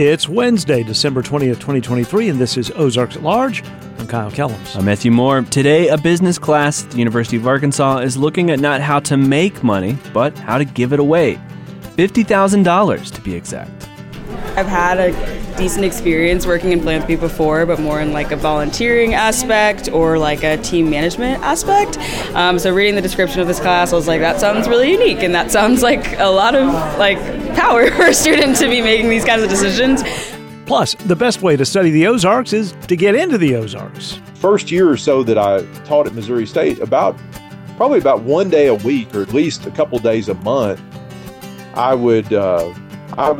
It's Wednesday, December 20th, 2023, and this is Ozarks at Large. I'm Kyle Kellums. I'm Matthew Moore. Today, a business class at the University of Arkansas is looking at not how to make money, but how to give it away. $50,000 to be exact. I've had a decent experience working in philanthropy before, but more in like a volunteering aspect or like a team management aspect. So reading the description of this class, I was like, that sounds really unique, and that sounds like a lot of power for a student to be making these kinds of decisions. Plus, the best way to study the Ozarks is to get into the Ozarks. First year or so that I taught at Missouri State, probably about 1 day a week or at least a couple days a month, I would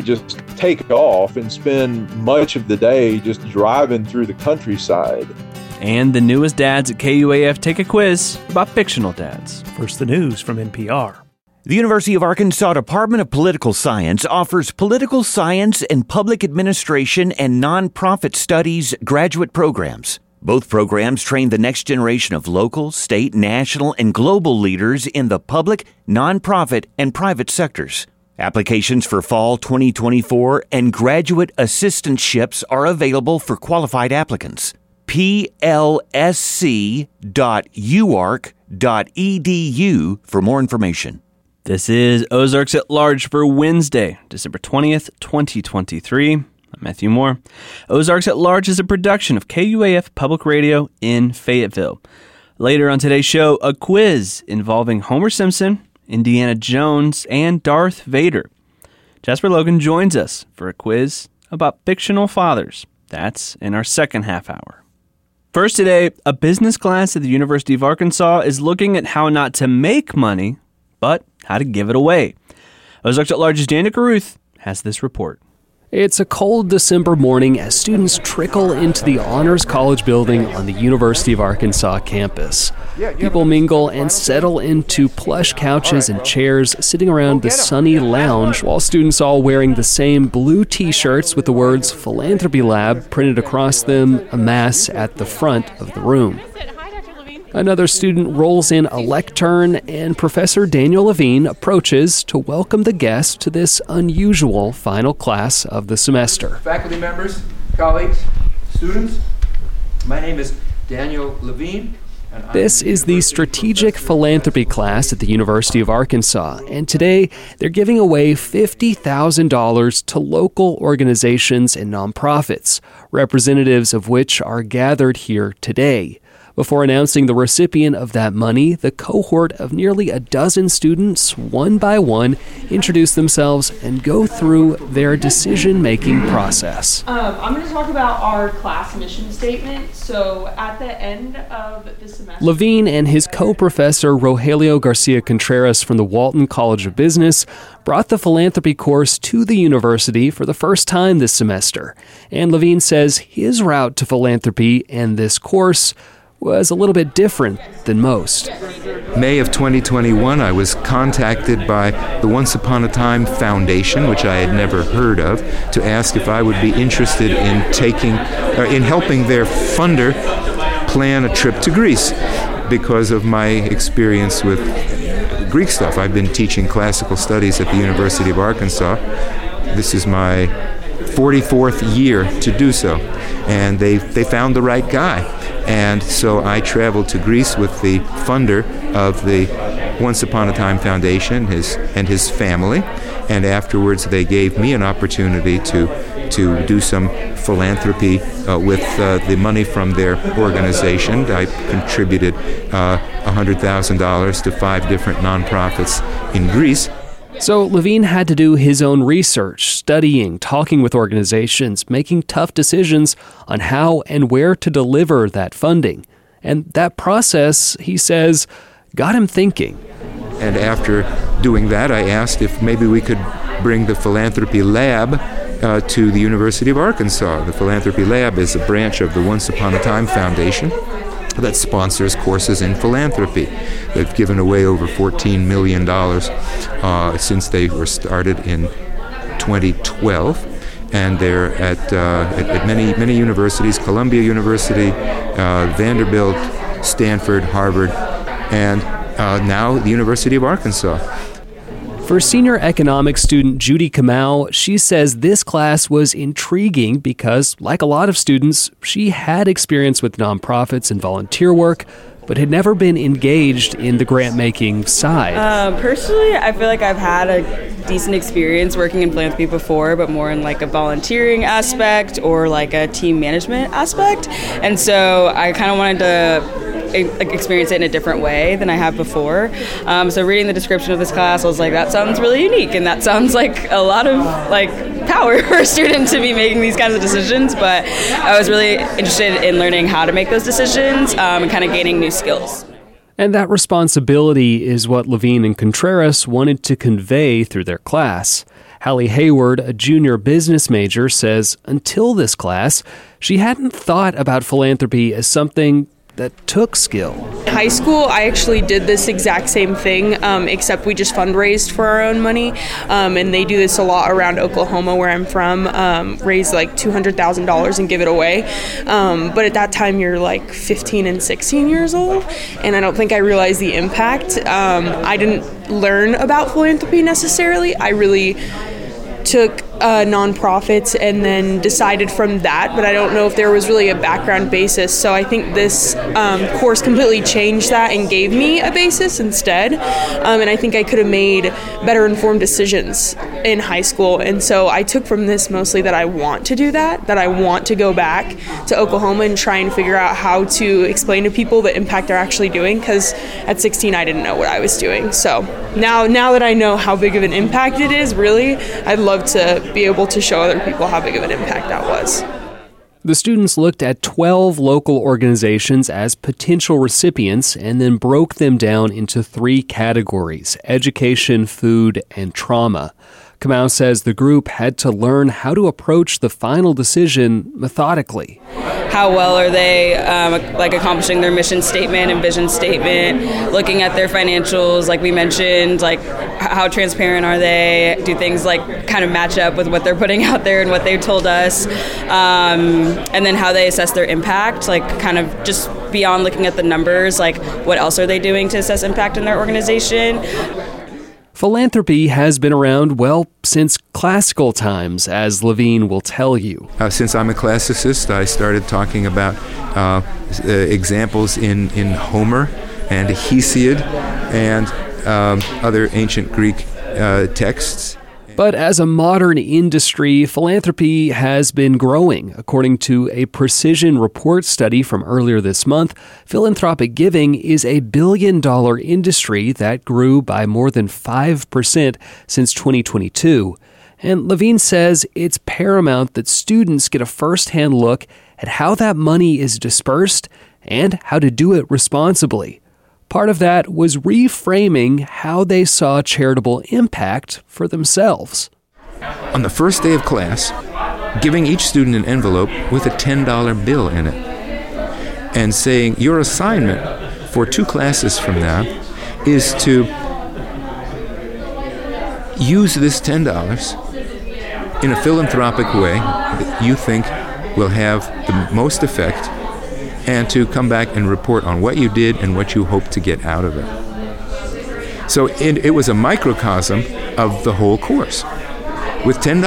just take off and spend much of the day just driving through the countryside. And the newest dads at KUAF take a quiz about fictional dads. First, the news from NPR. The University of Arkansas Department of Political Science offers political science and public administration and nonprofit studies graduate programs. Both programs train the next generation of local, state, national, and global leaders in the public, nonprofit, and private sectors. Applications for fall 2024 and graduate assistantships are available for qualified applicants. plsc.uark.edu for more information. This is Ozarks at Large for Wednesday, December 20th, 2023. I'm Matthew Moore. Ozarks at Large is a production of KUAF Public Radio in Fayetteville. Later on today's show, a quiz involving Homer Simpson, Indiana Jones, and Darth Vader. Jasper Logan joins us for a quiz about fictional fathers. That's in our second half hour. First today, a business class at the University of Arkansas is looking at how not to make money, but how to give it away. Ozarks at Large's Janet Caruth has this report. It's a cold December morning as students trickle into the Honors College building on the University of Arkansas campus. People mingle and settle into plush couches and chairs, sitting around the sunny lounge while students all wearing the same blue t-shirts with the words Philanthropy Lab printed across them, amass at the front of the room. Another student rolls in a lectern, and Professor Daniel Levine approaches to welcome the guests to this unusual final class of the semester. Faculty members, colleagues, students, my name is Daniel Levine. This is the Strategic Philanthropy class at the University of Arkansas, and today they're giving away $50,000 to local organizations and nonprofits, representatives of which are gathered here today. Before announcing the recipient of that money, the cohort of nearly a dozen students, one by one, introduce themselves and go through their decision-making process. I'm going to talk about our class mission statement. So at the end of the semester... Levine and his co-professor Rogelio Garcia Contreras from the Walton College of Business brought the philanthropy course to the university for the first time this semester. And Levine says his route to philanthropy and this course was a little bit different than most. May of 2021, I was contacted by the Once Upon a Time Foundation, which I had never heard of, to ask if I would be interested in helping their funder plan a trip to Greece because of my experience with Greek stuff. I've been teaching classical studies at the University of Arkansas. This is my 44th year to do so, and they found the right guy. And so I traveled to Greece with the funder of the Once Upon a Time Foundation, his family, and afterwards they gave me an opportunity to do some philanthropy with the money from their organization. I contributed $100,000 to 5 different nonprofits in Greece. So Levine had to do his own research, studying, talking with organizations, making tough decisions on how and where to deliver that funding. And that process, he says, got him thinking. And after doing that, I asked if maybe we could bring the Philanthropy Lab to the University of Arkansas. The Philanthropy Lab is a branch of the Once Upon a Time Foundation that sponsors courses in philanthropy. They've given away over $14 million since they were started in 2012. And they're at many universities, Columbia University, Vanderbilt, Stanford, Harvard, and now the University of Arkansas. For senior economics student Judy Kamau, she says this class was intriguing because, like a lot of students, she had experience with nonprofits and volunteer work, but had never been engaged in the grant-making side. Personally, I feel like I've had a decent experience working in philanthropy before, but more in like a volunteering aspect or like a team management aspect. And so I kind of wanted to experience it in a different way than I have before. So reading the description of this class, I was like, that sounds really unique, and that sounds like a lot of like power for a student to be making these kinds of decisions, but I was really interested in learning how to make those decisions and kind of gaining new skills. And that responsibility is what Levine and Contreras wanted to convey through their class. Hallie Hayward, a junior business major, says until this class, she hadn't thought about philanthropy as something that took skill. In high school, I actually did this exact same thing, except we just fundraised for our own money. And they do this a lot around Oklahoma, where I'm from, raise like $200,000 and give it away. But at that time, you're like 15 and 16 years old. And I don't think I realized the impact. I didn't learn about philanthropy necessarily. I really took nonprofits and then decided from that, but I don't know if there was really a background basis. So I think this course completely changed that and gave me a basis instead. And I think I could have made better informed decisions in high school. And so I took from this mostly that I want to do that, that I want to go back to Oklahoma and try and figure out how to explain to people the impact they're actually doing, because at 16 I didn't know what I was doing. So now that I know how big of an impact it is, really, I'd love to be able to show other people how big of an impact that was. The students looked at 12 local organizations as potential recipients and then broke them down into three categories: education, food, and trauma. Kamau says the group had to learn how to approach the final decision methodically. How well are they accomplishing their mission statement and vision statement, looking at their financials, like we mentioned, like how transparent are they, do things like kind of match up with what they're putting out there and what they've told us, and then how they assess their impact, like kind of just beyond looking at the numbers, like what else are they doing to assess impact in their organization. Philanthropy has been around, well, since classical times, as Levine will tell you. Since I'm a classicist, I started talking about examples in Homer and Hesiod and other ancient Greek texts. But as a modern industry, philanthropy has been growing. According to a Precision Report study from earlier this month, philanthropic giving is a billion-dollar industry that grew by more than 5% since 2022. And Levine says it's paramount that students get a first-hand look at how that money is dispersed and how to do it responsibly. Part of that was reframing how they saw charitable impact for themselves. On the first day of class, giving each student an envelope with a $10 bill in it and saying, your assignment for two classes from now is to use this $10 in a philanthropic way that you think will have the most effect, and to come back and report on what you did and what you hope to get out of it. So it was a microcosm of the whole course with $10.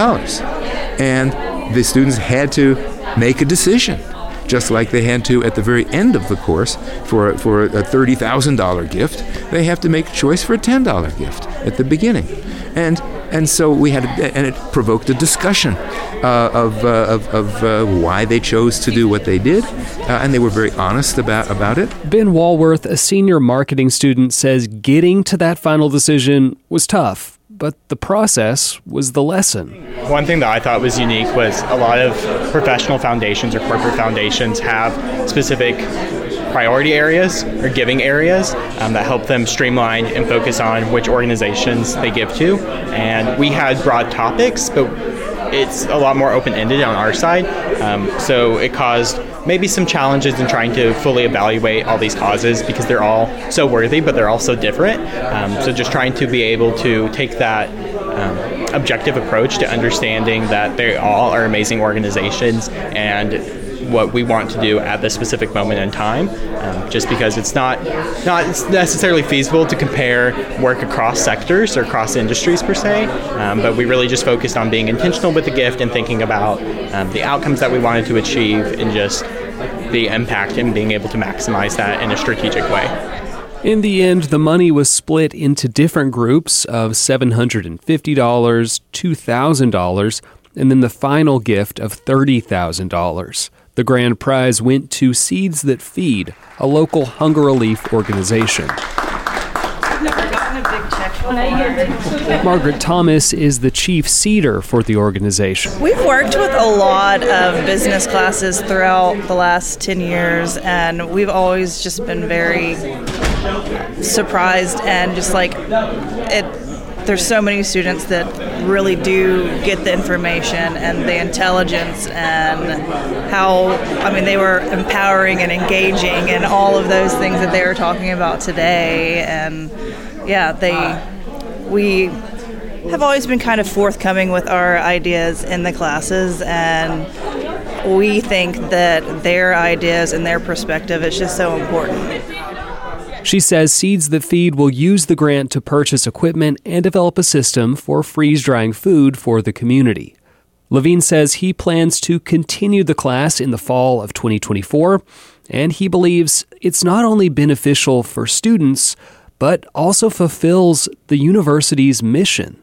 And the students had to make a decision, just like they had to at the very end of the course for a $30,000 gift. They have to make a choice for a $10 gift at the beginning. And so we had, and it provoked a discussion of why they chose to do what they did, and they were very honest about it. Ben Walworth, a senior marketing student, says getting to that final decision was tough, but the process was the lesson. One thing that I thought was unique was a lot of professional foundations or corporate foundations have specific priority areas or giving areas that help them streamline and focus on which organizations they give to. And we had broad topics, but it's a lot more open-ended on our side. So it caused maybe some challenges in trying to fully evaluate all these causes, because they're all so worthy, but they're all so different. So just trying to be able to take that objective approach to understanding that they all are amazing organizations and what we want to do at this specific moment in time, just because it's not necessarily feasible to compare work across sectors or across industries per se, but we really just focused on being intentional with the gift and thinking about the outcomes that we wanted to achieve and just the impact and being able to maximize that in a strategic way. In the end, the money was split into different groups of $750, $2,000, and then the final gift of $30,000. The grand prize went to Seeds That Feed, a local hunger relief organization. I've never gotten a big check before. Margaret Thomas is the chief seeder for the organization. We've worked with a lot of business classes throughout the last 10 years, and we've always just been very surprised and just like it. There's so many students that really do get the information and the intelligence and how, I mean, they were empowering and engaging and all of those things that they were talking about today. And yeah, we have always been kind of forthcoming with our ideas in the classes, and we think that their ideas and their perspective is just so important. She says Seeds That Feed will use the grant to purchase equipment and develop a system for freeze-drying food for the community. Levine says he plans to continue the class in the fall of 2024, and he believes it's not only beneficial for students, but also fulfills the university's mission.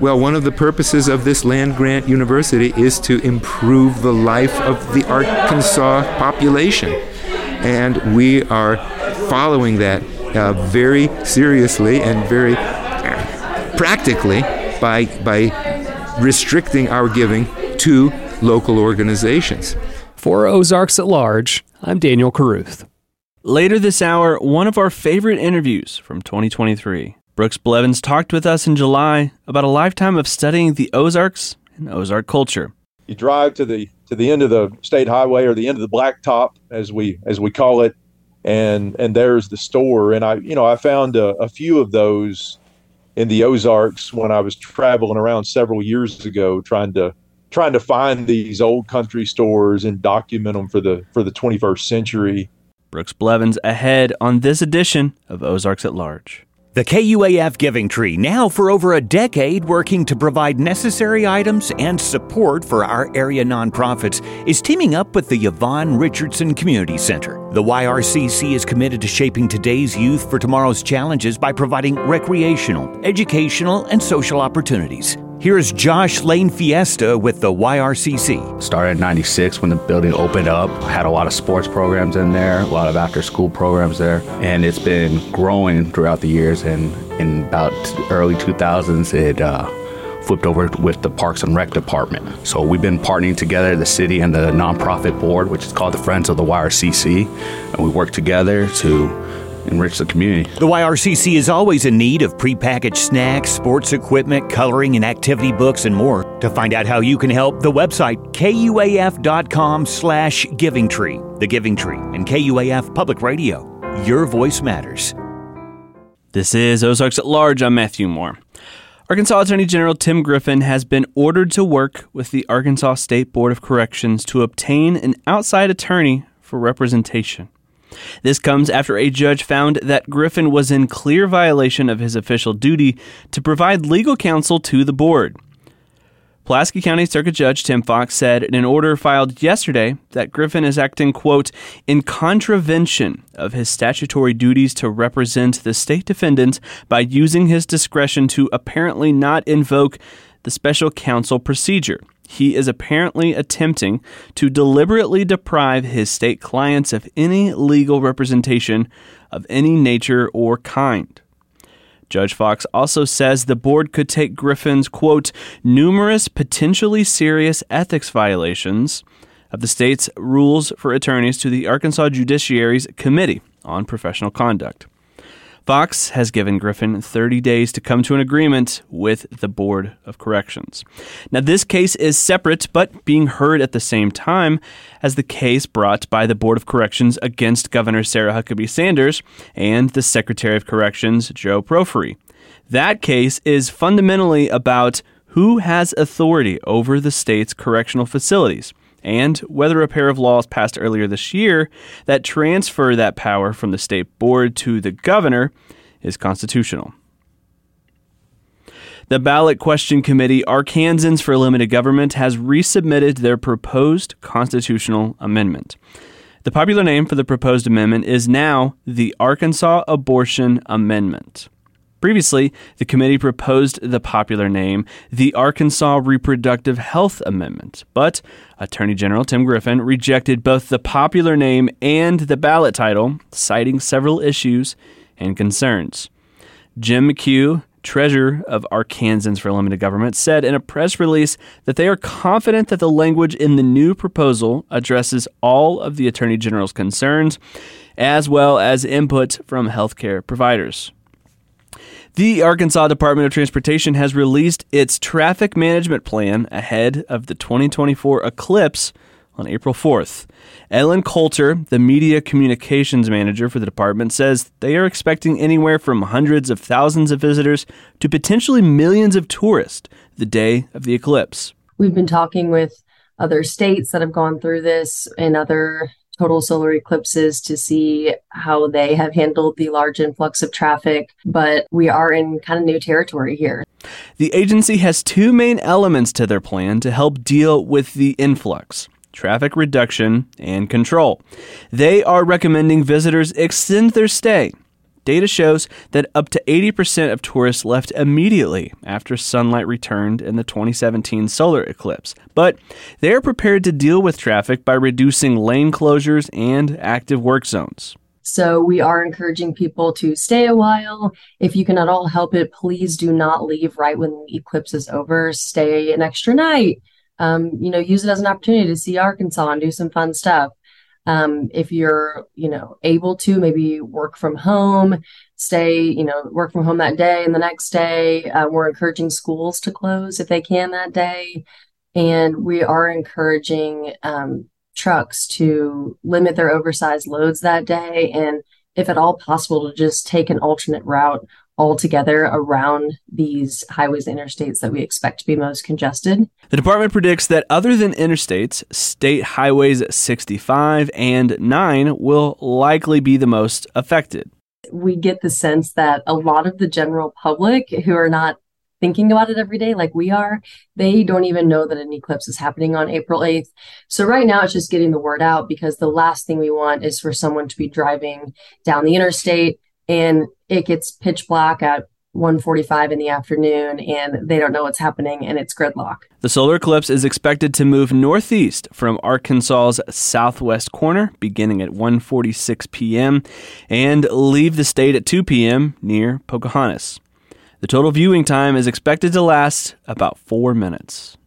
Well, one of the purposes of this land-grant university is to improve the life of the Arkansas population, and we are following that very seriously and very practically by restricting our giving to local organizations. For Ozarks at Large, I'm Daniel Carruth. Later this hour, one of our favorite interviews from 2023. Brooks Blevins talked with us in July about a lifetime of studying the Ozarks and Ozark culture. You drive to the end of the state highway, or the end of the blacktop, as we call it, and there's the store. And I found a few of those in the Ozarks when I was traveling around several years ago, trying to find these old country stores and document them for the 21st century. Brooks Blevins ahead on this edition of Ozarks at Large. The KUAF Giving Tree, now for over a decade working to provide necessary items and support for our area nonprofits, is teaming up with the Yvonne Richardson Community Center. The YRCC is committed to shaping today's youth for tomorrow's challenges by providing recreational, educational, and social opportunities. Here's Josh Lane Fiesta with the YRCC. Started in 96 when the building opened up. Had a lot of sports programs in there, a lot of after-school programs there. And it's been growing throughout the years. And in about early 2000s, it flipped over with the Parks and Rec Department. So we've been partnering together, the city and the nonprofit board, which is called the Friends of the YRCC. And we work together to enrich the community. The YRCC is always in need of prepackaged snacks, sports equipment, coloring and activity books, and more. To find out how you can help, the website KUAF.com/Giving Tree. The Giving Tree and KUAF Public Radio. Your voice matters. This is Ozarks at Large. I'm Matthew Moore. Arkansas Attorney General Tim Griffin has been ordered to work with the Arkansas State Board of Corrections to obtain an outside attorney for representation. This comes after a judge found that Griffin was in clear violation of his official duty to provide legal counsel to the board. Pulaski County Circuit Judge Tim Fox said in an order filed yesterday that Griffin is acting, quote, in contravention of his statutory duties to represent the state defendant by using his discretion to apparently not invoke the special counsel procedure. He is apparently attempting to deliberately deprive his state clients of any legal representation of any nature or kind. Judge Fox also says the board could take Griffin's, quote, numerous potentially serious ethics violations of the state's rules for attorneys to the Arkansas Judiciary's Committee on Professional Conduct. Fox has given Griffin 30 days to come to an agreement with the Board of Corrections. Now, this case is separate, but being heard at the same time as the case brought by the Board of Corrections against Governor Sarah Huckabee Sanders and the Secretary of Corrections, Joe Profery. That case is fundamentally about who has authority over the state's correctional facilities, and whether a pair of laws passed earlier this year that transfer that power from the state board to the governor is constitutional. The ballot question committee Arkansans for Limited Government has resubmitted their proposed constitutional amendment. The popular name for the proposed amendment is now the Arkansas Abortion Amendment. Previously, the committee proposed the popular name, the Arkansas Reproductive Health Amendment, but Attorney General Tim Griffin rejected both the popular name and the ballot title, citing several issues and concerns. Jim McHugh, treasurer of Arkansans for Limited Government, said in a press release that they are confident that the language in the new proposal addresses all of the Attorney General's concerns, as well as input from healthcare providers. The Arkansas Department of Transportation has released its traffic management plan ahead of the 2024 eclipse on April 4th. Ellen Coulter, the media communications manager for the department, says they are expecting anywhere from hundreds of thousands of visitors to potentially millions of tourists the day of the eclipse. We've been talking with other states that have gone through this and other total solar eclipses to see how they have handled the large influx of traffic, but we are in kind of new territory here. The agency has two main elements to their plan to help deal with the influx: traffic reduction and control. They are recommending visitors extend their stay. Data shows that up to 80% of tourists left immediately after sunlight returned in the 2017 solar eclipse. But they are prepared to deal with traffic by reducing lane closures and active work zones. So we are encouraging people to stay a while. If you can at all help it, please do not leave right when the eclipse is over. Stay an extra night. Use it as an opportunity to see Arkansas and do some fun stuff. If you're, able to maybe work from home, stay, work from home that day and the next day. We're encouraging schools to close if they can that day. And we are encouraging trucks to limit their oversized loads that day. And if at all possible, to just take an alternate route altogether around these highways and interstates that we expect to be most congested. The department predicts that other than interstates, state highways 65 and 9 will likely be the most affected. We get the sense that a lot of the general public who are not thinking about it every day like we are, they don't even know that an eclipse is happening on April 8th. So right now it's just getting the word out, because the last thing we want is for someone to be driving down the interstate and it gets pitch black at 1:45 in the afternoon, and they don't know what's happening, and it's gridlock. The solar eclipse is expected to move northeast from Arkansas's southwest corner, beginning at 1:46 p.m., and leave the state at 2 p.m. near Pocahontas. The total viewing time is expected to last about 4 minutes.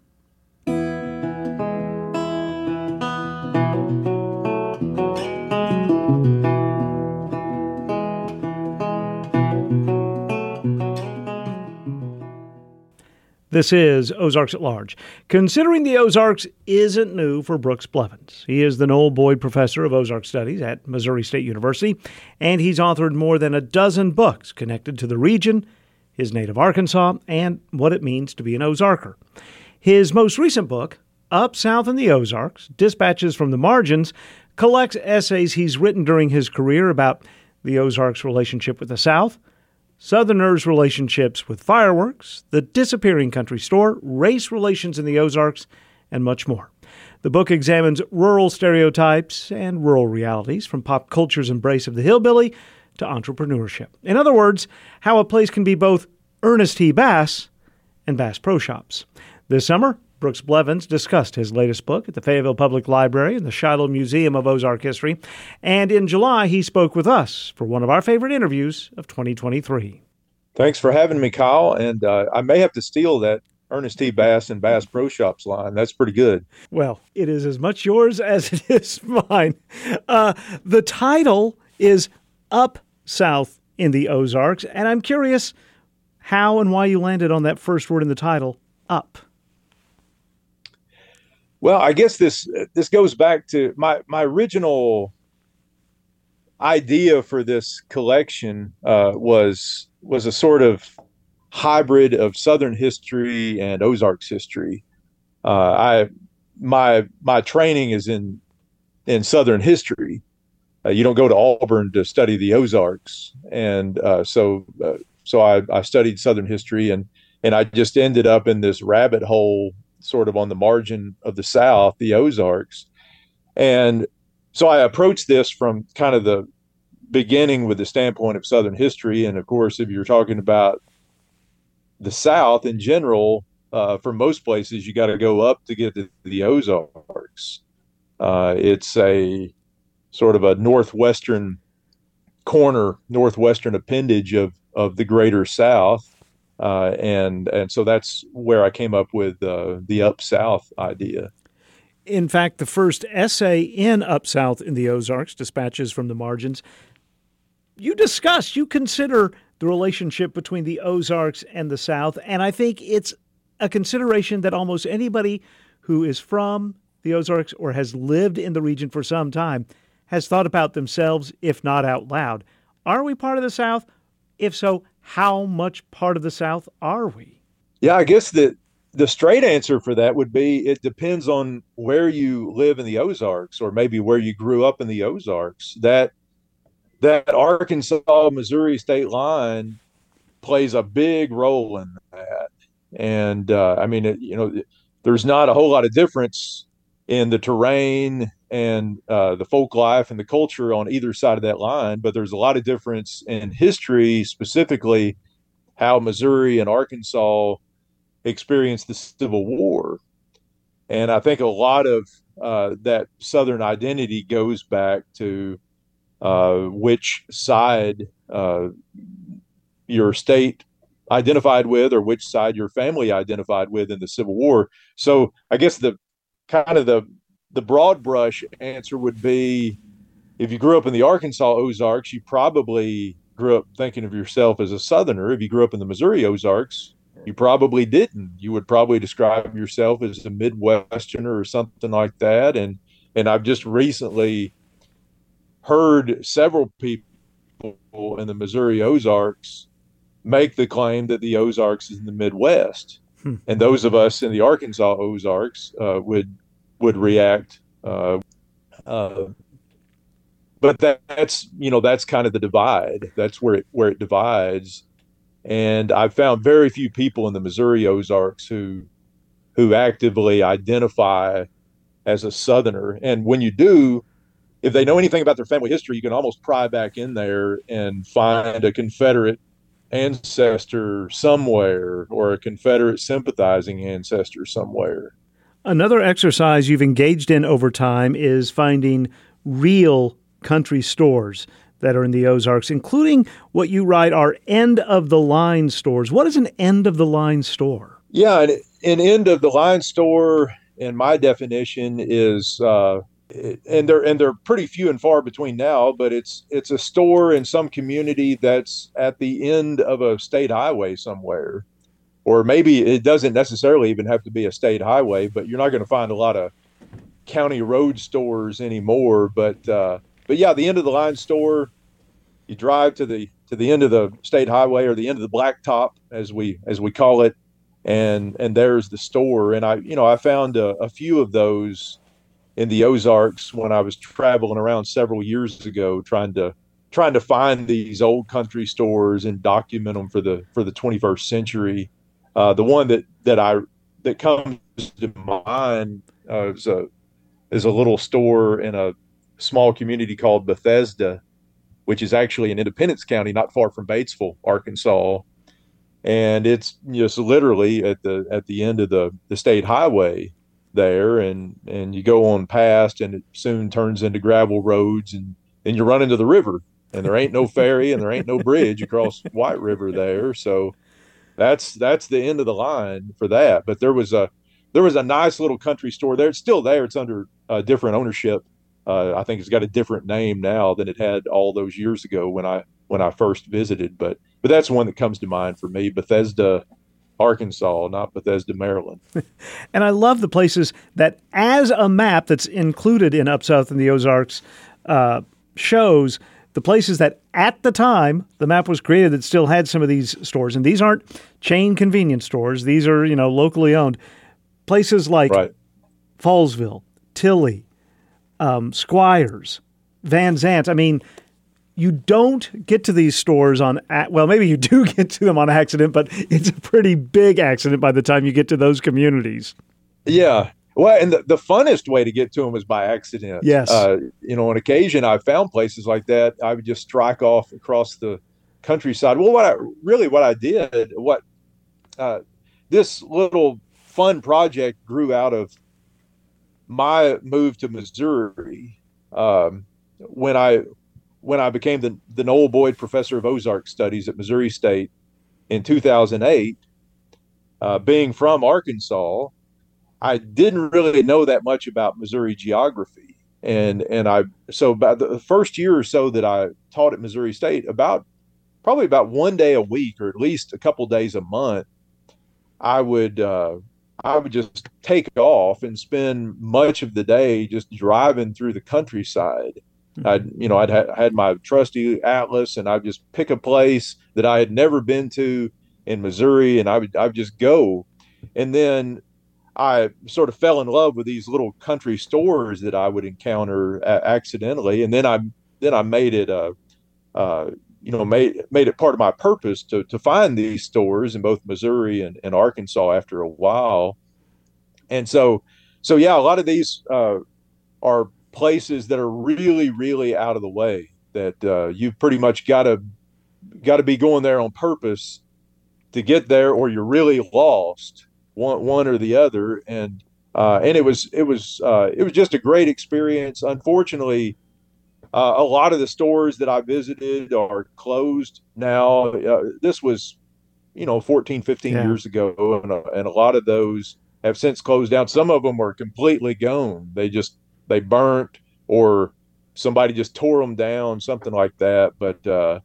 This is Ozarks at Large. Considering the Ozarks isn't new for Brooks Blevins. He is the Noel Boyd Professor of Ozark Studies at Missouri State University, and he's authored more than a dozen books connected to the region, his native Arkansas, and what it means to be an Ozarker. His most recent book, Up South in the Ozarks, Dispatches from the Margins, collects essays he's written during his career about the Ozarks' relationship with the South, Southerners' relationships with fireworks, the disappearing country store, race relations in the Ozarks, and much more. The book examines rural stereotypes and rural realities, from pop culture's embrace of the hillbilly to entrepreneurship. In other words, how a place can be both Ernest T. Bass and Bass Pro Shops. This summer, Brooks Blevins discussed his latest book at the Fayetteville Public Library and the Shiloh Museum of Ozark History. And in July, he spoke with us for one of our favorite interviews of 2023. Thanks for having me, Kyle. And I may have to steal that Ernest T. Bass and Bass Pro Shops line. That's pretty good. Well, it is as much yours as it is mine. The title is Up South in the Ozarks. And I'm curious how and why you landed on that first word in the title, up. Well, I guess this goes back to my original idea for this collection was a sort of hybrid of Southern history and Ozarks history. I my training is in Southern history. You don't go to Auburn to study the Ozarks, and so I studied Southern history, and I just ended up in this rabbit hole, sort of on the margin of the South, the Ozarks, and so I approached this from kind of the beginning with the standpoint of Southern history, and of course, if you're talking about the South in general, for most places, you got to go up to get to the Ozarks. It's a sort of a northwestern corner, northwestern appendage of the greater South. And so that's where I came up with the Up South idea. In fact, the first essay in Up South in the Ozarks, Dispatches from the Margins, you consider the relationship between the Ozarks and the South. And I think it's a consideration that almost anybody who is from the Ozarks or has lived in the region for some time has thought about themselves, if not out loud. Are we part of the South? If so, how much part of the South are we? Yeah, I guess that the straight answer for that would be it depends on where you live in the Ozarks or maybe where you grew up in the Ozarks. That Arkansas-Missouri state line plays a big role in that. And, there's not a whole lot of difference in the terrain and the folk life and the culture on either side of that line, but there's a lot of difference in history, specifically how Missouri and Arkansas experienced the Civil War. And I think a lot of that Southern identity goes back to which side your state identified with or which side your family identified with in the Civil War. So I guess the broad brush answer would be if you grew up in the Arkansas Ozarks, you probably grew up thinking of yourself as a Southerner. If you grew up in the Missouri Ozarks, you probably didn't. You would probably describe yourself as a Midwesterner or something like that. And I've just recently heard several people in the Missouri Ozarks make the claim that the Ozarks is in the Midwest. And those of us in the Arkansas Ozarks would react. But that's kind of the divide. That's where it divides. And I've found very few people in the Missouri Ozarks who actively identify as a Southerner. And when you do, if they know anything about their family history, you can almost pry back in there and find a Confederate ancestor somewhere or a Confederate sympathizing ancestor somewhere. Another exercise you've engaged in over time is finding real country stores that are in the Ozarks, including what you write are end-of-the-line stores. What is an end-of-the-line store? Yeah, an end-of-the-line store, in my definition, is and they're pretty few and far between now, but it's a store in some community that's at the end of a state highway somewhere, or maybe it doesn't necessarily even have to be a state highway, but you're not going to find a lot of county road stores anymore. But yeah, the end of the line store, you drive to the end of the state highway or the end of the blacktop, as we call it, and there's the store. And I found a few of those in the Ozarks when I was traveling around several years ago, trying to find these old country stores and document them for the 21st century. The one that comes to mind is a little store in a small community called Bethesda, which is actually in Independence County, not far from Batesville, Arkansas, and it's just literally at the end of the state highway there, and you go on past and it soon turns into gravel roads, and then you run into the river, and there ain't no ferry and there ain't no bridge across White River there. So that's the end of the line for that. But there was a nice little country store there. It's still there. It's under different ownership. I think it's got a different name now than it had all those years ago when I first visited, but that's one that comes to mind for me, Bethesda, Arkansas, not Bethesda, Maryland. And I love the places that, as a map that's included in Up South in the Ozarks, shows the places that at the time the map was created that still had some of these stores. And these aren't chain convenience stores. These are, locally owned places like right. Fallsville, Tilly, Squires, Van Zandt. I mean, you don't get to these stores on – well, maybe you do get to them on accident, but it's a pretty big accident by the time you get to those communities. Yeah. Well, and the funnest way to get to them is by accident. Yes. You know, on occasion, I found places like that. I would just strike off across the countryside. Well, what I did, this little fun project grew out of my move to Missouri when I became the Noel Boyd Professor of Ozark Studies at Missouri State in 2008, being from Arkansas, I didn't really know that much about Missouri geography. So by the first year or so that I taught at Missouri State, probably about one day a week, or at least a couple days a month, I would just take off and spend much of the day just driving through the countryside. I had my trusty atlas, and I'd just pick a place that I had never been to in Missouri, and I would just go. And then I sort of fell in love with these little country stores that I would encounter accidentally. And then I made it made it part of my purpose to find these stores in both Missouri and Arkansas after a while. And so yeah, a lot of these are places that are really, really out of the way, that you've pretty much got to be going there on purpose to get there, or you're really lost, one or the other. And it was just a great experience. Unfortunately, a lot of the stores that I visited are closed now. This was, 14, 15 years ago, and a lot of those have since closed down. Some of them are completely gone. They burnt, or somebody just tore them down, something like that. But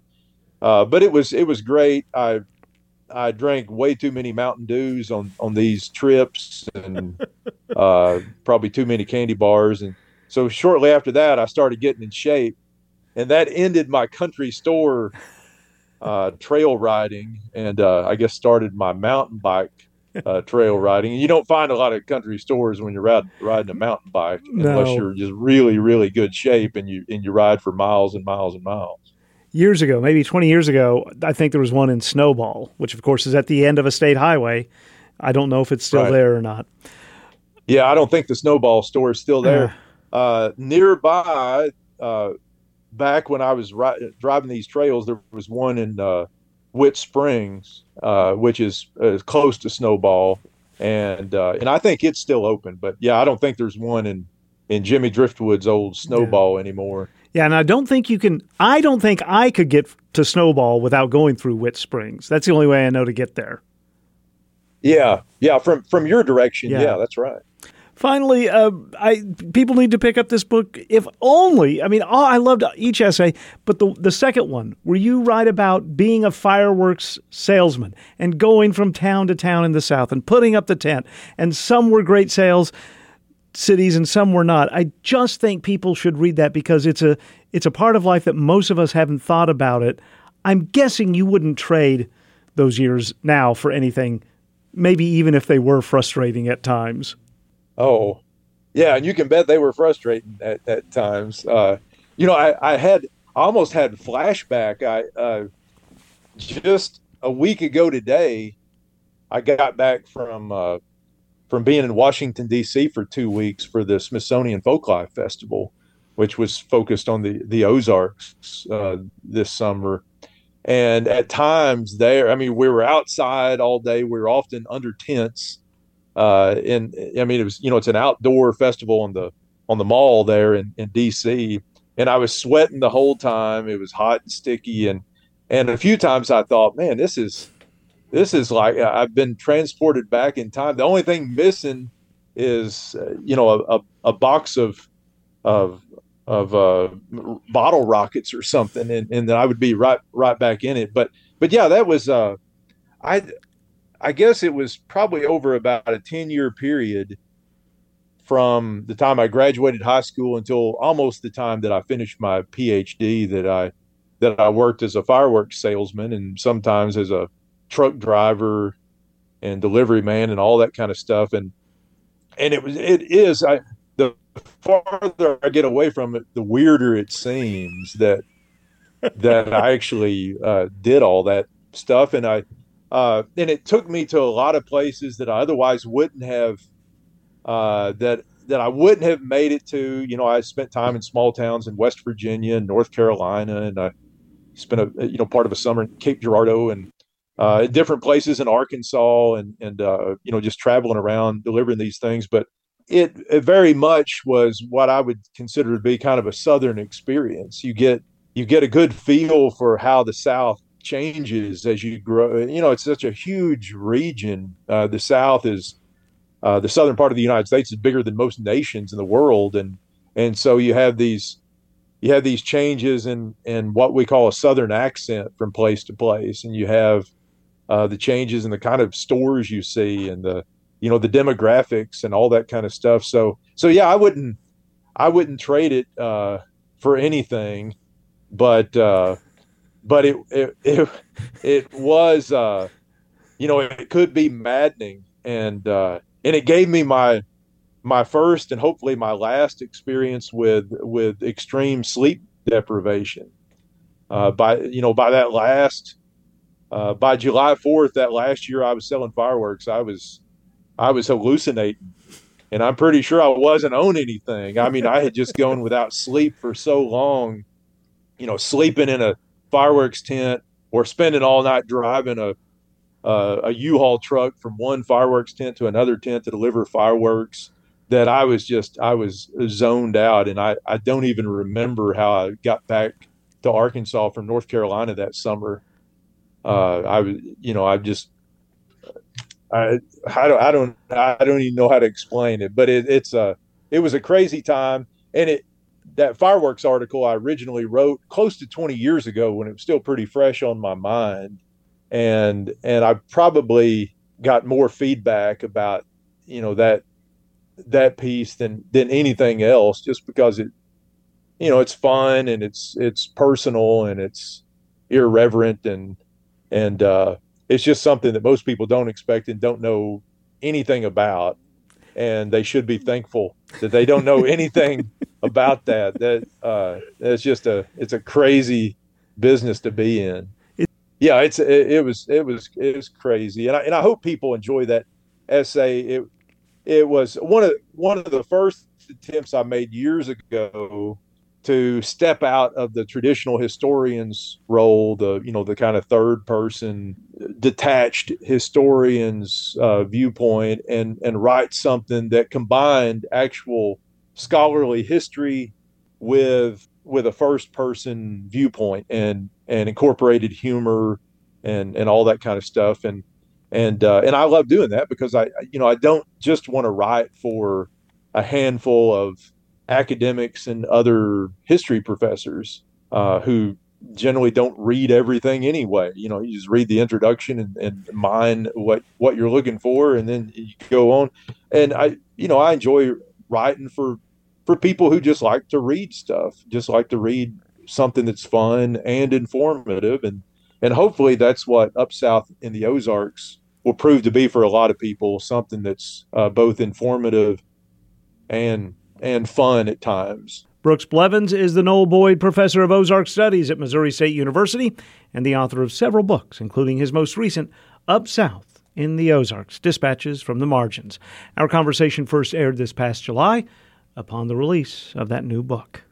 it was great. I drank way too many Mountain Dews on these trips, and probably too many candy bars. And so shortly after that, I started getting in shape, and that ended my country store trail riding, and I guess started my mountain bike trail riding. And you don't find a lot of country stores when you're riding a mountain bike, unless you're just really, really good shape and you ride for miles and miles and miles. Years ago, maybe 20 years ago, I think there was one in Snowball, which of course is at the end of a state highway. I don't know if it's still there or not. Yeah, I don't think the Snowball store is still there. Nearby, back when I was driving these trails, there was one in Wit Springs, which is close to Snowball, and I think it's still open. But yeah, I don't think there's one in Jimmy Driftwood's old Snowball anymore. Yeah, and I don't think I could get to Snowball without going through Wit Springs. That's the only way I know to get there. Yeah, from your direction. Yeah, that's right. Finally, people need to pick up this book, if only. I mean, I loved each essay, but the second one, where you write about being a fireworks salesman and going from town to town in the South and putting up the tent, and some were great sales cities and some were not. I just think people should read that, because it's a part of life that most of us haven't thought about it. I'm guessing you wouldn't trade those years now for anything, maybe even if they were frustrating at times. Oh, yeah, and you can bet they were frustrating at times. I almost had flashback. I just a week ago today, I got back from being in Washington D.C. for 2 weeks for the Smithsonian Folklife Festival, which was focused on the Ozarks this summer. And at times there, I mean, we were outside all day. We were often under tents. It was, it's an outdoor festival on the mall there in DC. And I was sweating the whole time. It was hot and sticky. And a few times I thought, man, this is like, I've been transported back in time. The only thing missing is, a box of bottle rockets or something. And then I would be right back in it. But yeah, that was, I guess it was probably over about a 10-year period from the time I graduated high school until almost the time that I finished my PhD, that I worked as a fireworks salesman, and sometimes as a truck driver and delivery man and all that kind of stuff. And and it is. The farther I get away from it, the weirder it seems that I actually did all that stuff, and I it took me to a lot of places that I otherwise wouldn't have that I wouldn't have made it to. You know, I spent time in small towns in West Virginia and North Carolina, and I spent part of a summer in Cape Girardeau and different places in Arkansas, and just traveling around delivering these things. But it very much was what I would consider to be kind of a Southern experience. You get a good feel for how the South changes as you grow. It's such a huge region. The South is the southern part of the United States is bigger than most nations in the world, and so you have these changes in what we call a Southern accent from place to place, and you have the changes in the kind of stores you see and the demographics and all that kind of stuff. So yeah, I wouldn't trade it for anything. But it was it could be maddening, and it gave me my first and hopefully my last experience with extreme sleep deprivation. By July 4th that last year, I was selling fireworks. I was hallucinating, and I'm pretty sure I wasn't on anything. I mean, I had just gone without sleep for so long. Sleeping in a fireworks tent or spending all night driving a U-Haul truck from one fireworks tent to another tent to deliver fireworks, that I was zoned out. And I don't even remember how I got back to Arkansas from North Carolina that summer. I don't even know how to explain it, but it was a crazy time. And that fireworks article I originally wrote close to 20 years ago, when it was still pretty fresh on my mind. And I probably got more feedback about, that piece than anything else, just because it's fun and it's personal and it's irreverent and it's just something that most people don't expect and don't know anything about. And they should be thankful that they don't know anything about that. It's a crazy business to be in. Yeah, it was crazy, and I hope people enjoy that essay. It was one of the first attempts I made years ago to step out of the traditional historian's role, the kind of third person detached historian's viewpoint, and write something that combined actual scholarly history with a first person viewpoint and incorporated humor and all that kind of stuff. And I love doing that because I don't just want to write for a handful of academics and other history professors who generally don't read everything anyway. You just read the introduction and mine what you're looking for, and then you go on. And I enjoy writing for people who just like to read stuff, just like to read something that's fun and informative. And hopefully that's what Up South in the Ozarks will prove to be for a lot of people, something that's both informative and fun at times. Brooks Blevins is the Noel Boyd Professor of Ozark Studies at Missouri State University and the author of several books, including his most recent, Up South in the Ozarks, Dispatches from the Margins. Our conversation first aired this past July upon the release of that new book.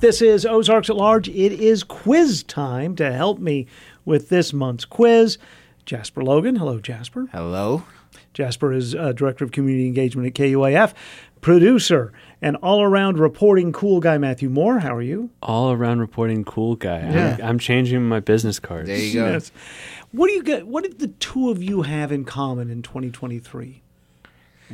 This is Ozarks at Large. It is quiz time. To help me with this month's quiz, Jasper Logan. Hello, Jasper. Hello. Jasper is Director of Community Engagement at KUAF, producer, and all-around reporting cool guy, Matthew Moore. How are you? All-around reporting cool guy. Yeah. I'm changing my business cards. There you go. Yes. What do you get? What did the two of you have in common in 2023?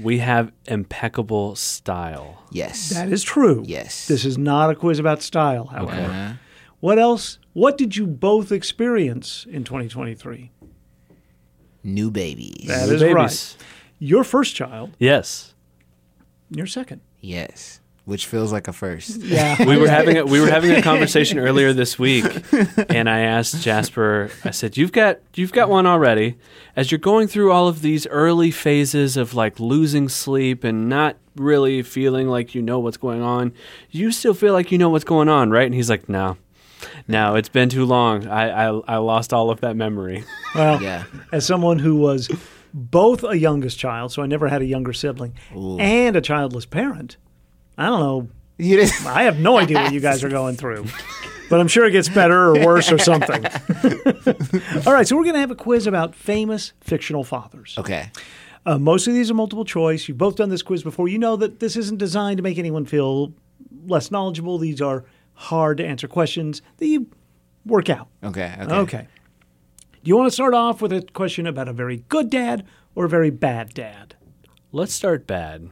We have impeccable style. Yes. That is true. Yes. This is not a quiz about style, however. Okay. What else? What did you both experience in 2023? New babies. That is right. Your first child. Yes. Your second. Yes. Which feels like a first. Yeah. We were having a conversation earlier this week, and I asked Jasper, I said, You've got one already. As you're going through all of these early phases of like losing sleep and not really feeling like you know what's going on, you still feel like you know what's going on, right? And he's like, No, it's been too long. I lost all of that memory. Well, yeah. As someone who was both a youngest child, so I never had a younger sibling, ooh, and a childless parent. I don't know. I have no idea what you guys are going through, but I'm sure it gets better or worse or something. All right, so we're going to have a quiz about famous fictional fathers. Okay. Most of these are multiple choice. You've both done this quiz before. You know that this isn't designed to make anyone feel less knowledgeable. These are hard to answer questions that you work out. Okay. Do you want to start off with a question about a very good dad or a very bad dad? Let's start bad.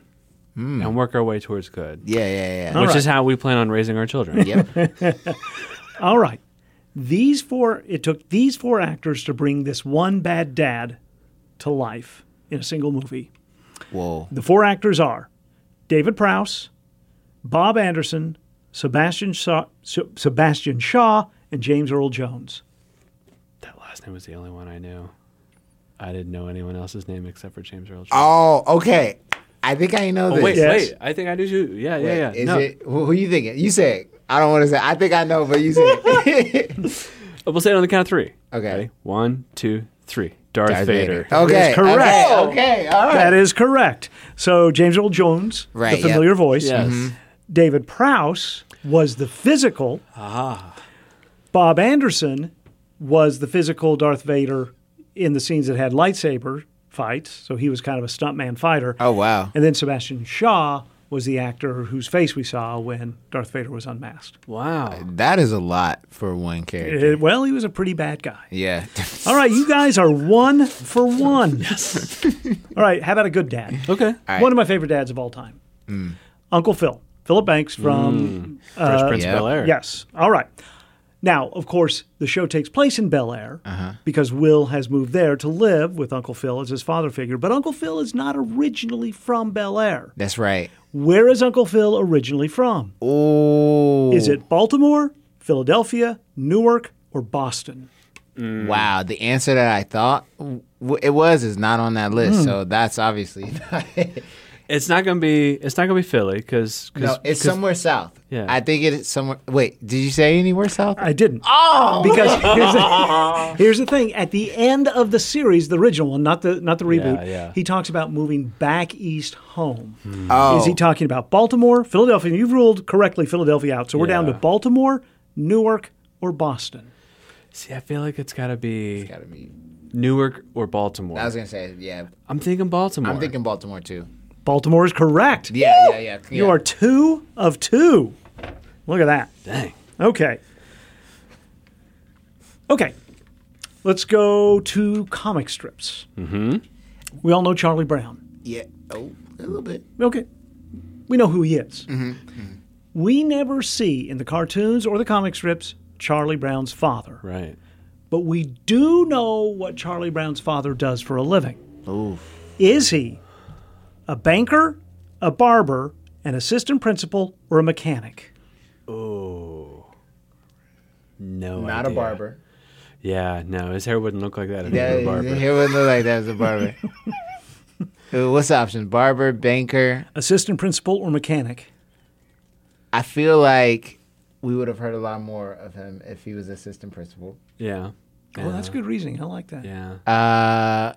Mm. And work our way towards good. Yeah. Which is how we plan on raising our children. Yep. All right. It took these four actors to bring this one bad dad to life in a single movie. Whoa. The four actors are David Prowse, Bob Anderson, Sebastian Shaw, and James Earl Jones. That last name was the only one I knew. I didn't know anyone else's name except for James Earl Jones. Oh, okay. I think I know this. Oh, wait. I think I do too. Yeah. Is it? Who are you thinking? You said it. I don't want to say it. I think I know, but you said it. We'll say it on the count of three. Okay. Ready? 1, 2, 3. Darth Vader. Okay. Correct. Okay. All right. That is correct. So James Earl Jones, right, the familiar voice. Yes. Mm-hmm. David Prowse was the physical. Ah. Bob Anderson was the physical Darth Vader in the scenes that had lightsaber fights, so he was kind of a stuntman fighter. Oh, wow. And then Sebastian Shaw was the actor whose face we saw when Darth Vader was unmasked. Wow. That is a lot for one character. Well, he was a pretty bad guy. Yeah. All right, you guys are 1 for 1. Yes. All right, how about a good dad? Okay. All right. One of my favorite dads of all time. Mm. Uncle Phil. Philip Banks from... Fresh Prince of Bel-Air. Yes. All right. Now, of course, the show takes place in Bel Air because Will has moved there to live with Uncle Phil as his father figure. But Uncle Phil is not originally from Bel Air. That's right. Where is Uncle Phil originally from? Oh. Is it Baltimore, Philadelphia, Newark, or Boston? Mm. Wow. The answer that I thought is not on that list. Mm. So that's obviously not it. It's not gonna be Philly because it's somewhere south. Yeah, I think it's somewhere. Wait, did you say anywhere south? I didn't. Oh, because here's the thing. At the end of the series, the original one, not the reboot. Yeah. He talks about moving back east home. Mm. Oh, is he talking about Baltimore, Philadelphia? You've ruled correctly Philadelphia out, so we're down to Baltimore, Newark, or Boston. See, I feel like it's gotta be Newark or Baltimore. I was gonna say I'm thinking Baltimore. I'm thinking Baltimore too. Baltimore is correct. Yeah. You are 2 of 2. Look at that. Dang. Okay. Let's go to comic strips. Mm-hmm. We all know Charlie Brown. Yeah. Oh, a little bit. Okay. We know who he is. Mm-hmm. Mm-hmm. We never see in the cartoons or the comic strips Charlie Brown's father. Right. But we do know what Charlie Brown's father does for a living. Oof. Is he a banker, a barber, an assistant principal, or a mechanic? Oh. No idea. Not a barber. Yeah, no. His hair wouldn't look like that if he were a barber. His hair wouldn't look like that as a barber. What's the option? Barber, banker? Assistant principal, or mechanic? I feel like we would have heard a lot more of him if he was assistant principal. Yeah. Well, that's good reasoning. I like that. Yeah.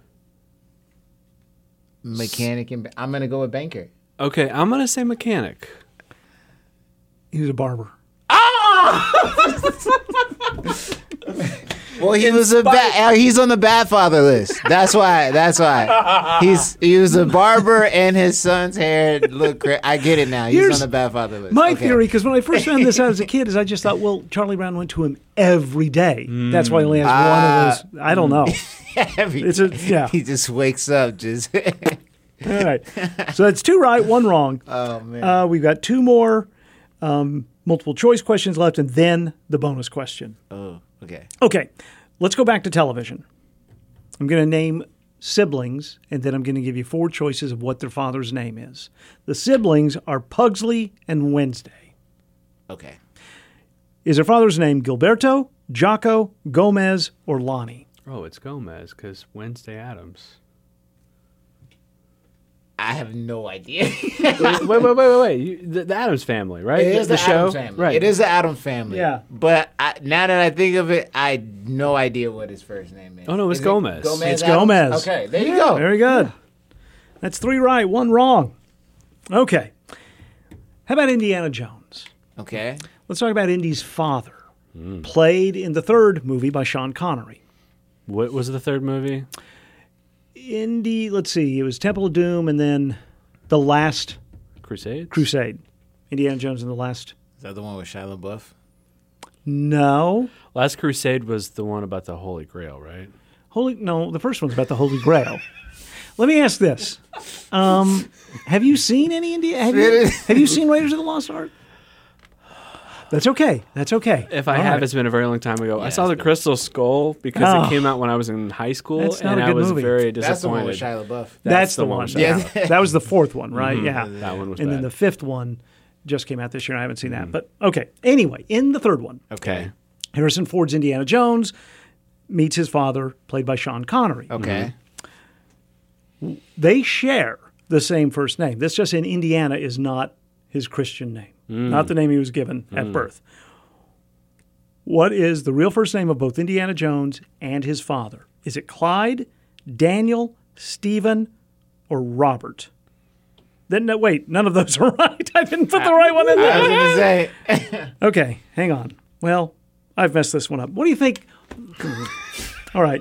Mechanic and I'm going to go with banker. Okay, I'm going to say mechanic. He was a barber. Ah! Well, he was a he's on the bad father list. That's why. He was a barber and his son's hair looked great. I get it now. Here's on the bad father list. My theory, because when I first found this out as a kid, is I just thought, well, Charlie Brown went to him every day. That's why he only has one of those. I don't know. He just wakes up just. All right. So that's two right, one wrong. Oh, man. We've got two more multiple choice questions left and then the bonus question. Oh, okay. Okay. Let's go back to television. I'm going to name siblings, and then I'm going to give you four choices of what their father's name is. The siblings are Pugsley and Wednesday. Okay. Is their father's name Gilberto, Jocko, Gomez, or Lonnie? Oh, it's Gomez because Wednesday Addams. I have no idea. Wait. The Addams Family, right? It is the Addams Family. Right. It is the Addams Family. Yeah. But now that I think of it, I have no idea what his first name is. Oh, no, it's Gomez. It's Gomez. Okay, there you go. Very good. That's three right, one wrong. Okay. How about Indiana Jones? Okay. Let's talk about Indy's father, played in the third movie by Sean Connery. What was the third movie? Indy, let's see, it was Temple of Doom and then The Last Crusade. Indiana Jones and The Last. Is that the one with Shia LaBeouf? No. Last Crusade was the one about the Holy Grail, right? No, the first one's about the Holy Grail. Let me ask this. Have you seen any Indiana? Have you seen Raiders of the Lost Ark? That's okay. If I have, right. It's been a very long time ago. Yeah, I saw The Crystal Skull because it came out when I was in high school, and I was very disappointed. That's the one with Shia LaBeouf. That's the one. That was the fourth one, right? Mm-hmm. Yeah. That one was And bad. Then the fifth one just came out this year. I haven't seen that. But, okay. Anyway, in the third one. Okay. Harrison Ford's Indiana Jones meets his father, played by Sean Connery. Okay. Mm-hmm. They share the same first name. This just in Indiana is not his Christian name. Not the name he was given at birth. What is the real first name of both Indiana Jones and his father? Is it Clyde, Daniel, Stephen, or Robert? Wait, none of those are right. I didn't put the right one in there. I was going to say. Okay, hang on. Well, I've messed this one up. What do you think? All right,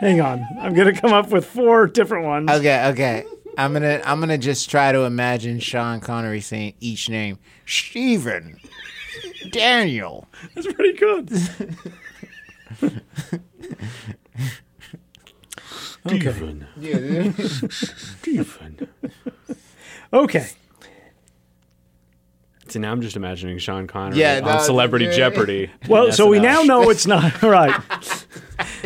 hang on. I'm going to come up with four different ones. Okay. I'm gonna just try to imagine Sean Connery saying each name. Stephen, Daniel. That's pretty good. Stephen. Okay. Stephen. Okay. So now I'm just imagining Sean Connery on Celebrity Jeopardy. Well, so we now know it's not right.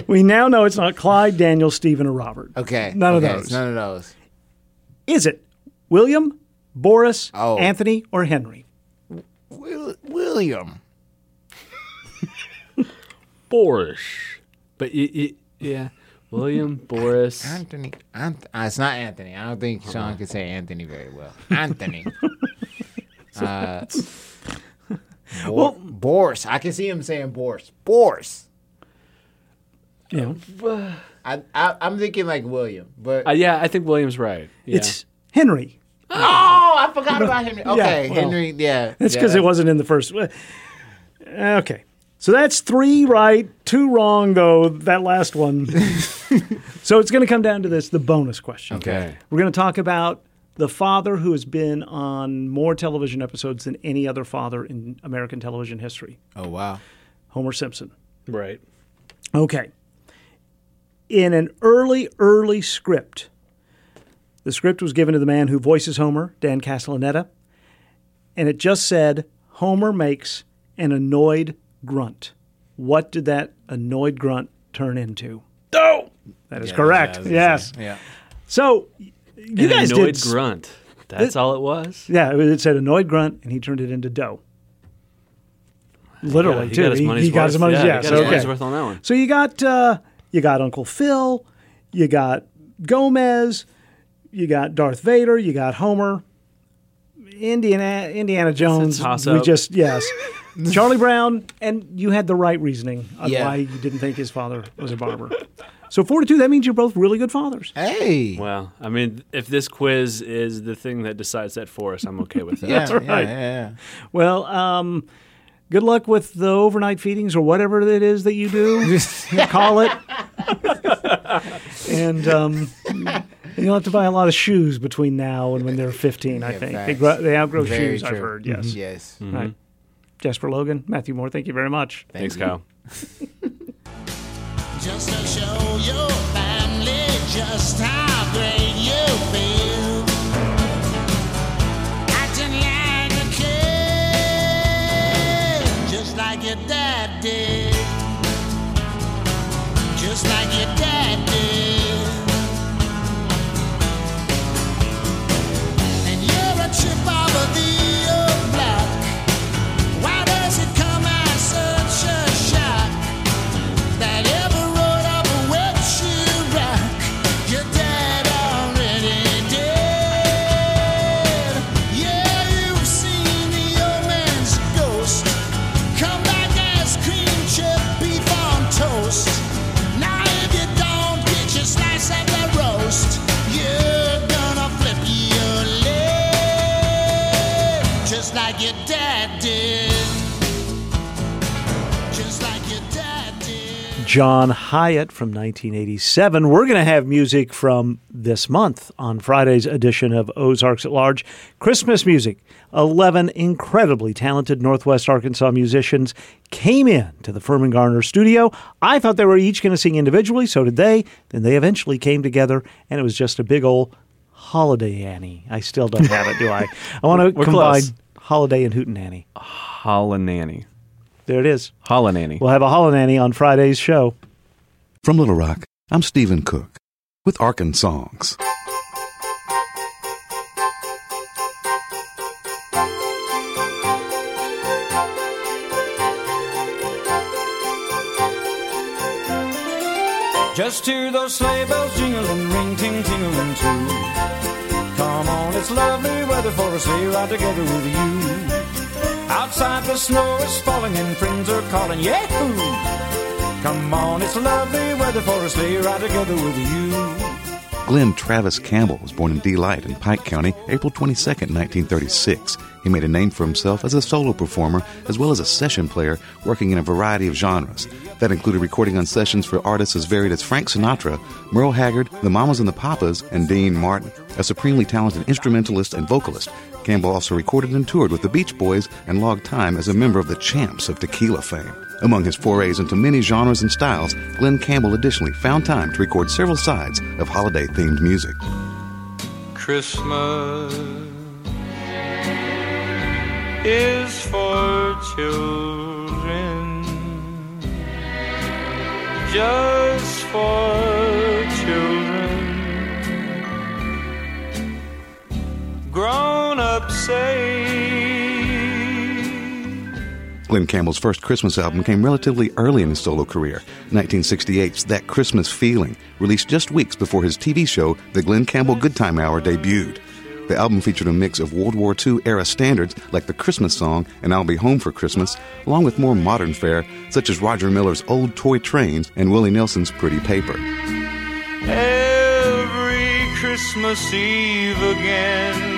We now know it's not Clyde, Daniel, Stephen, or Robert. Okay. None of those. Is it William, Boris, Anthony, or Henry? William. Boris. But yeah. William, Boris. Anthony. It's not Anthony. I don't think Sean could say Anthony very well. Anthony. Boris. I can see him saying Boris. Boris. Yeah. I'm thinking like William, but I think William's right. Yeah. It's Henry. Oh, I forgot about Henry. Okay, yeah, well, Henry. Yeah, that's because it wasn't in the first. Okay, so that's three right, two wrong though. That last one. So it's going to come down to this—the bonus question. Okay, we're going to talk about the father who has been on more television episodes than any other father in American television history. Oh wow, Homer Simpson. Right. Okay. In an early script, the script was given to the man who voices Homer, Dan Castellaneta, and it just said, Homer makes an annoyed grunt. What did that annoyed grunt turn into? Oh! That is correct. Yes. Yeah. So, you guys did... An annoyed grunt. That's all it was? Yeah, it said annoyed grunt, and he turned it into dough. Literally, too. He got his money's worth. Yeah, he got his money's worth on that one. So you got... You got Uncle Phil, you got Gomez, you got Darth Vader, you got Homer, Indiana Jones. Charlie Brown, and you had the right reasoning on why you didn't think his father was a barber. So 4-2, that means you're both really good fathers. Hey. Well, I mean, if this quiz is the thing that decides that for us, I'm okay with that. Yeah, that's right. Yeah. Well, Good luck with the overnight feedings or whatever it is that you do. Call it. And you'll have to buy a lot of shoes between now and when they're 15, I think. Facts. They outgrow very shoes, true. I've heard. Yes. Mm-hmm. Yes. Mm-hmm. All right. Jasper Logan, Matthew Moore, thank you very much. Thanks, Kyle. Just to show your family just how great you feel. Acting like a kid, just like your dad did. Just like your dad did. And you're a chip off of the old block. Why does it come as such a shock that every road up which you rock, your dad already did? Yeah, you've seen the old man's ghost come back as cream chip beef on toast. Slice of the roast, you're gonna flip your lid, just like your dad did, just like your dad did. John Hyatt from 1987. We're going to have music from this month on Friday's edition of Ozarks at Large. Christmas music. 11 incredibly talented Northwest Arkansas musicians came in to the Furman Garner studio. I thought they were each going to sing individually, so did they. Then they eventually came together, and it was just a big old Holiday Annie. I still don't have it, do I? I want to combine close. Holiday and Hootenanny. Hollananny. There it is. Hollananny. We'll have a Hollananny on Friday's show. From Little Rock, I'm Stephen Cook with Arkansas Songs. Just hear those sleigh bells jingle and ring, ting, tingling too. Come on, it's lovely weather for a sleigh ride together with you. Outside the snow is falling and friends are calling, yahoo! Come on, it's lovely weather for a sleigh ride together with you. Glenn Travis Campbell was born in Delight in Pike County, April 22, 1936. He made a name for himself as a solo performer as well as a session player working in a variety of genres. That included recording on sessions for artists as varied as Frank Sinatra, Merle Haggard, the Mamas and the Papas, and Dean Martin. A supremely talented instrumentalist and vocalist, Campbell also recorded and toured with the Beach Boys and logged time as a member of the Champs of Tequila fame. Among his forays into many genres and styles, Glenn Campbell additionally found time to record several sides of holiday-themed music. Christmas is for children, just for children. Grown-up say. Glenn Campbell's first Christmas album came relatively early in his solo career, 1968's That Christmas Feeling, released just weeks before his TV show, The Glenn Campbell Good Time Hour, debuted. The album featured a mix of World War II-era standards like The Christmas Song and I'll Be Home for Christmas, along with more modern fare such as Roger Miller's Old Toy Trains and Willie Nelson's Pretty Paper. Every Christmas Eve again,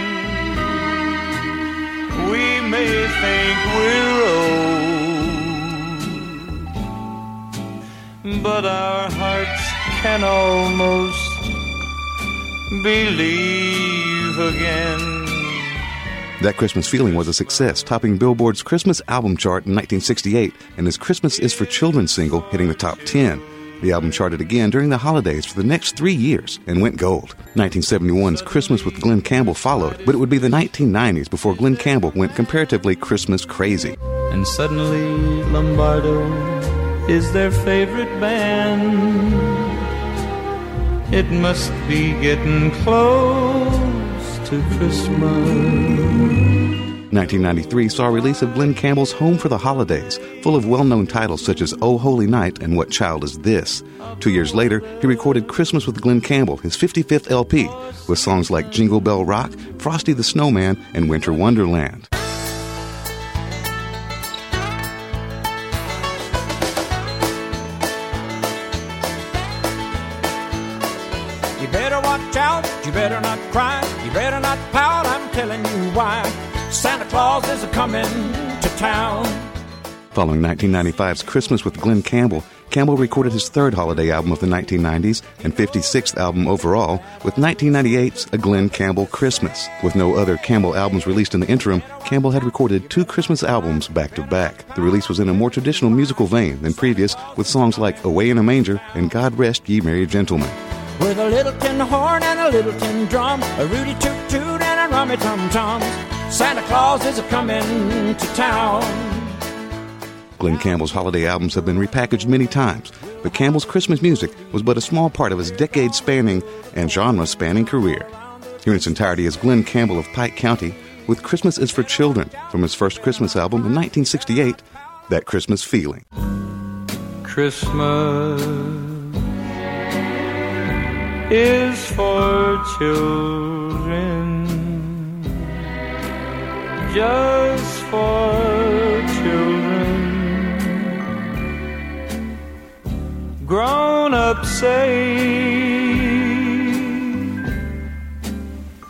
we may think we're old, but our hearts can almost believe again. That Christmas Feeling was a success, topping Billboard's Christmas album chart in 1968 and his Christmas is for Children single hitting the top 10. The album charted again during the holidays for the next 3 years and went gold. 1971's Christmas with Glenn Campbell followed, but it would be the 1990s before Glenn Campbell went comparatively Christmas crazy. And suddenly Lombardo is their favorite band. It must be getting close to Christmas. 1993 saw a release of Glenn Campbell's Home for the Holidays, full of well-known titles such as Oh Holy Night and What Child Is This? 2 years later, he recorded Christmas with Glenn Campbell, his 55th LP, with songs like Jingle Bell Rock, Frosty the Snowman, and Winter Wonderland. You better watch out, you better not cry, you better not pout, I'm telling you why. Santa Claus is a-comin' to town. Following 1995's Christmas with Glenn Campbell, Campbell recorded his third holiday album of the 1990s and 56th album overall with 1998's A Glenn Campbell Christmas. With no other Campbell albums released in the interim, Campbell had recorded two Christmas albums back-to-back. The release was in a more traditional musical vein than previous, with songs like Away in a Manger and God Rest Ye Merry Gentlemen. With a little tin horn and a little tin drum, a rooty toot-toot and a rummy tom-tom, Santa Claus is a-comin' to town. Glenn Campbell's holiday albums have been repackaged many times, but Campbell's Christmas music was but a small part of his decade-spanning and genre-spanning career. Here in its entirety is Glenn Campbell of Pike County with Christmas is for Children from his first Christmas album in 1968, That Christmas Feeling. Christmas is for children, just for children. Grown-ups say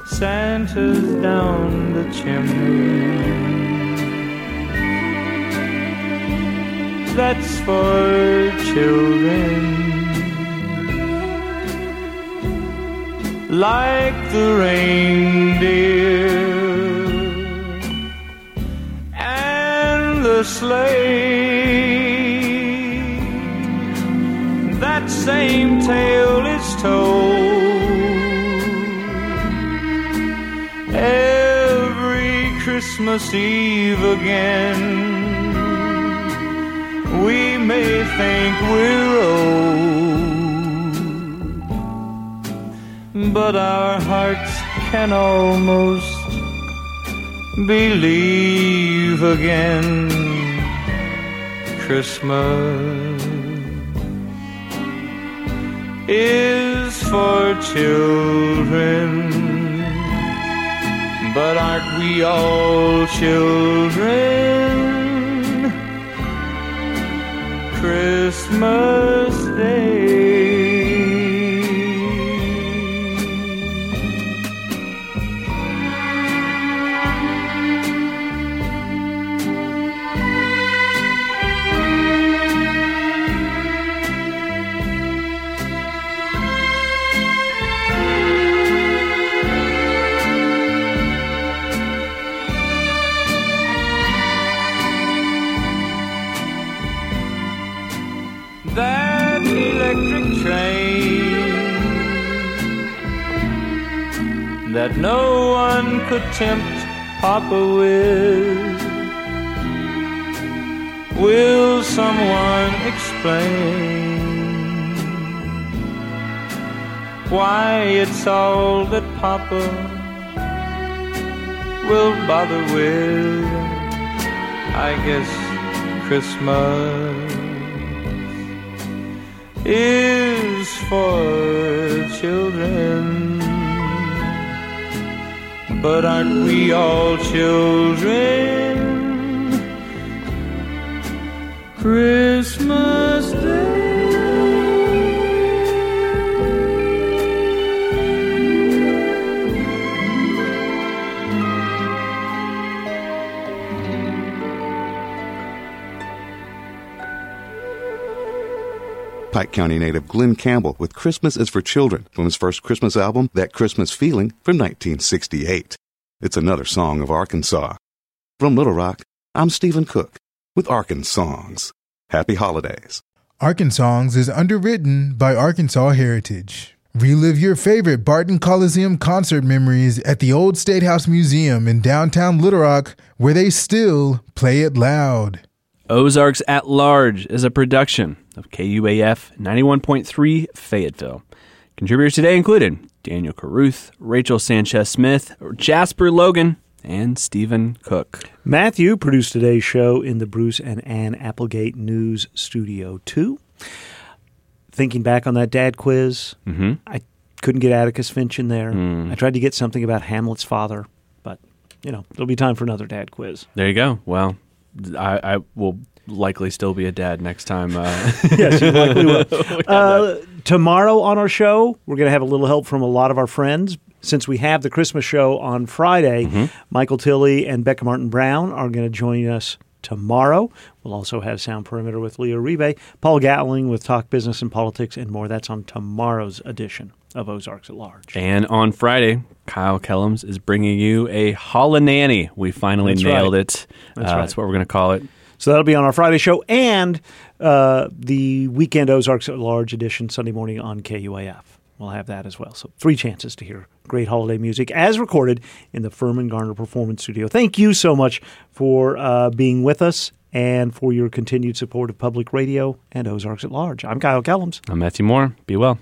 Santa's down the chimney. That's for children, like the reindeer and the sleigh. That same tale is told every Christmas Eve again. We may think we're old, but our hearts can almost believe again. Christmas is for children, but aren't we all children? Christmas Day. That electric train that no one could tempt Papa with, will someone explain why it's all that Papa will bother with? I guess Christmas is for children, but aren't we all children? Christmas Day. Pike County native Glenn Campbell with Christmas is for Children from his first Christmas album, That Christmas Feeling, from 1968. It's another song of Arkansas. From Little Rock, I'm Stephen Cook with Arkansongs. Happy holidays. Arkansongs is underwritten by Arkansas Heritage. Relive your favorite Barton Coliseum concert memories at the Old Statehouse Museum in downtown Little Rock, where they still play it loud. Ozarks at Large is a production of KUAF 91.3 Fayetteville. Contributors today included Daniel Carruth, Rachel Sanchez-Smith, Jasper Logan, and Stephen Cook. Matthew produced today's show in the Bruce and Ann Applegate News Studio 2. Thinking back on that dad quiz, I couldn't get Atticus Finch in there. I tried to get something about Hamlet's father, but, you know, there'll be time for another dad quiz. There you go. Well, I will likely still be a dad next time. Yes, you likely will. Tomorrow on our show, we're going to have a little help from a lot of our friends. Since we have the Christmas show on Friday, Michael Tilley and Becca Martin Brown are going to join us tomorrow. We'll also have Sound Perimeter with Leo Rebe, Paul Gatling with Talk Business and Politics, and more. That's on tomorrow's edition of Ozarks at Large. And on Friday, Kyle Kellums is bringing you a Hollananny. We finally nailed it. That's right. That's what we're going to call it. So that'll be on our Friday show and the weekend Ozarks at Large edition Sunday morning on KUAF. We'll have that as well. So three chances to hear great holiday music as recorded in the Furman Garner Performance Studio. Thank you so much for being with us and for your continued support of public radio and Ozarks at Large. I'm Kyle Kellums. I'm Matthew Moore. Be well.